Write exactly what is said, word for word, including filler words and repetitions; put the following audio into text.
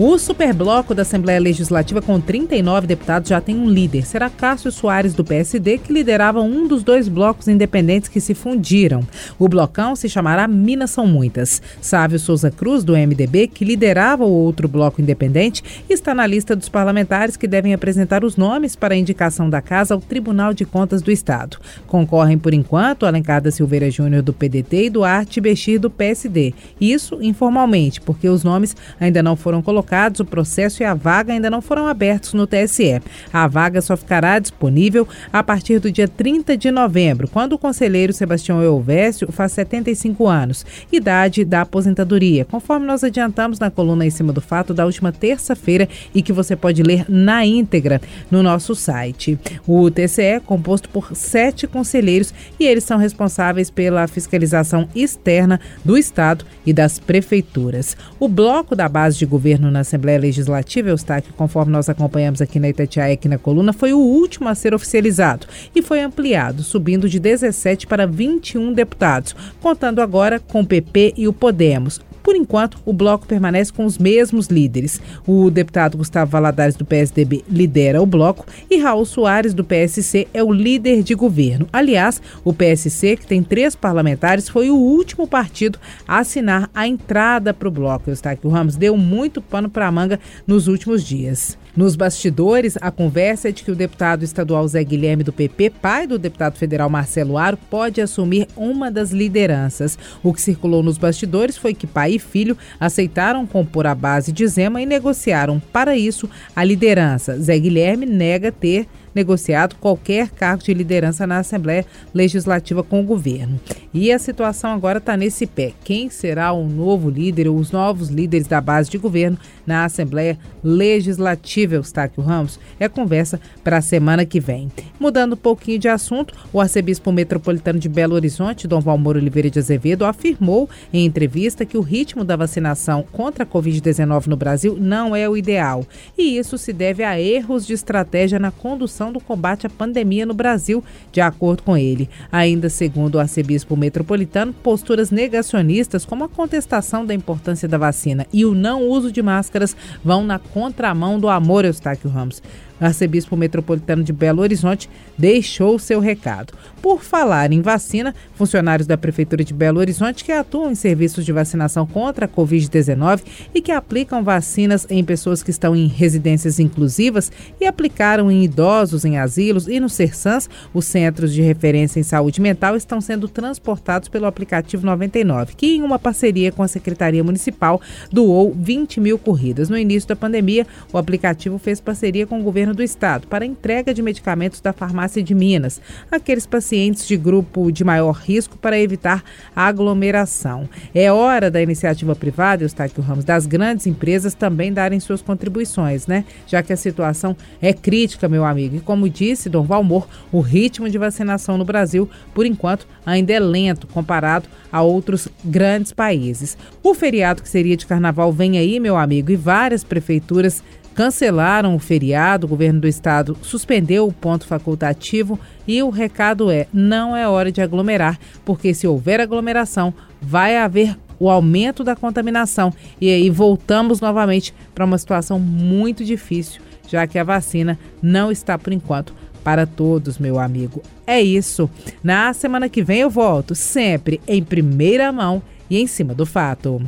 O superbloco da Assembleia Legislativa com trinta e nove deputados já tem um líder. Será Cássio Soares, do P S D, que liderava um dos dois blocos independentes que se fundiram. O blocão se chamará Minas São Muitas. Sávio Souza Cruz, do M D B, que liderava o outro bloco independente, está na lista dos parlamentares que devem apresentar os nomes para a indicação da Casa ao Tribunal de Contas do Estado. Concorrem, por enquanto, Alencar da Silveira Júnior, do P D T, e Duarte Bechir, do P S D. Isso informalmente, porque os nomes ainda não foram colocados. O processo e a vaga ainda não foram abertos no T S E. A vaga só ficará disponível a partir do dia trinta de novembro, quando o conselheiro Sebastião Eulvécio faz setenta e cinco anos, idade da aposentadoria, conforme nós adiantamos na coluna em cima do fato da última terça-feira e que você pode ler na íntegra no nosso site. O T S E é composto por sete conselheiros e eles são responsáveis pela fiscalização externa do Estado e das prefeituras. O bloco da base de governo na Na Assembleia Legislativa, Eustáquio, conforme nós acompanhamos aqui na Itatiaia, aqui na coluna, foi o último a ser oficializado e foi ampliado, subindo de dezessete para vinte e um deputados, contando agora com o P P e o Podemos. Por enquanto, o bloco permanece com os mesmos líderes. O deputado Gustavo Valadares, do P S D B, lidera o bloco e Raul Soares, do P S C, é o líder de governo. Aliás, o P S C, que tem três parlamentares, foi o último partido a assinar a entrada para o bloco. Eustáquio Ramos deu muito pano para a manga nos últimos dias. Nos bastidores, a conversa é de que o deputado estadual Zé Guilherme, do P P, pai do deputado federal Marcelo Aro, pode assumir uma das lideranças. O que circulou nos bastidores foi que pai filho aceitaram compor a base de Zema e negociaram, para isso, a liderança. Zé Guilherme nega ter negociado qualquer cargo de liderança na Assembleia Legislativa com o governo. E a situação agora está nesse pé. Quem será o novo líder ou os novos líderes da base de governo na Assembleia Legislativa, Eustáquio Ramos? É conversa para a semana que vem. Mudando um pouquinho de assunto, o arcebispo metropolitano de Belo Horizonte, Dom Valmor Oliveira de Azevedo, afirmou em entrevista que o ritmo da vacinação contra a covid dezenove no Brasil não é o ideal. E isso se deve a erros de estratégia na condução do combate à pandemia no Brasil, de acordo com ele. Ainda segundo o arcebispo metropolitano, posturas negacionistas, como a contestação da importância da vacina e o não uso de máscaras, vão na contramão do amor, Eustáquio Ramos. O arcebispo metropolitano de Belo Horizonte deixou seu recado. Por falar em vacina, funcionários da Prefeitura de Belo Horizonte que atuam em serviços de vacinação contra a covid dezenove e que aplicam vacinas em pessoas que estão em residências inclusivas e aplicaram em idosos, em asilos e no CERSANS, os Centros de Referência em Saúde Mental, estão sendo transportados pelo aplicativo noventa e nove, que em uma parceria com a Secretaria Municipal doou vinte mil corridas. No início da pandemia, o aplicativo fez parceria com o governo do Estado para entrega de medicamentos da farmácia de Minas, aqueles pacientes de grupo de maior risco para evitar aglomeração. É hora da iniciativa privada, Eustáquio Ramos, das grandes empresas também darem suas contribuições, né? Já que a situação é crítica, meu amigo. E como disse Dom Valmor, o ritmo de vacinação no Brasil, por enquanto, ainda é lento comparado a outros grandes países. O feriado que seria de carnaval vem aí, meu amigo, e várias prefeituras cancelaram o feriado, o governo do estado suspendeu o ponto facultativo e o recado é, não é hora de aglomerar, porque se houver aglomeração, vai haver o aumento da contaminação. E aí voltamos novamente para uma situação muito difícil, já que a vacina não está, por enquanto, para todos, meu amigo. É isso. Na semana que vem eu volto, sempre em primeira mão e em cima do fato.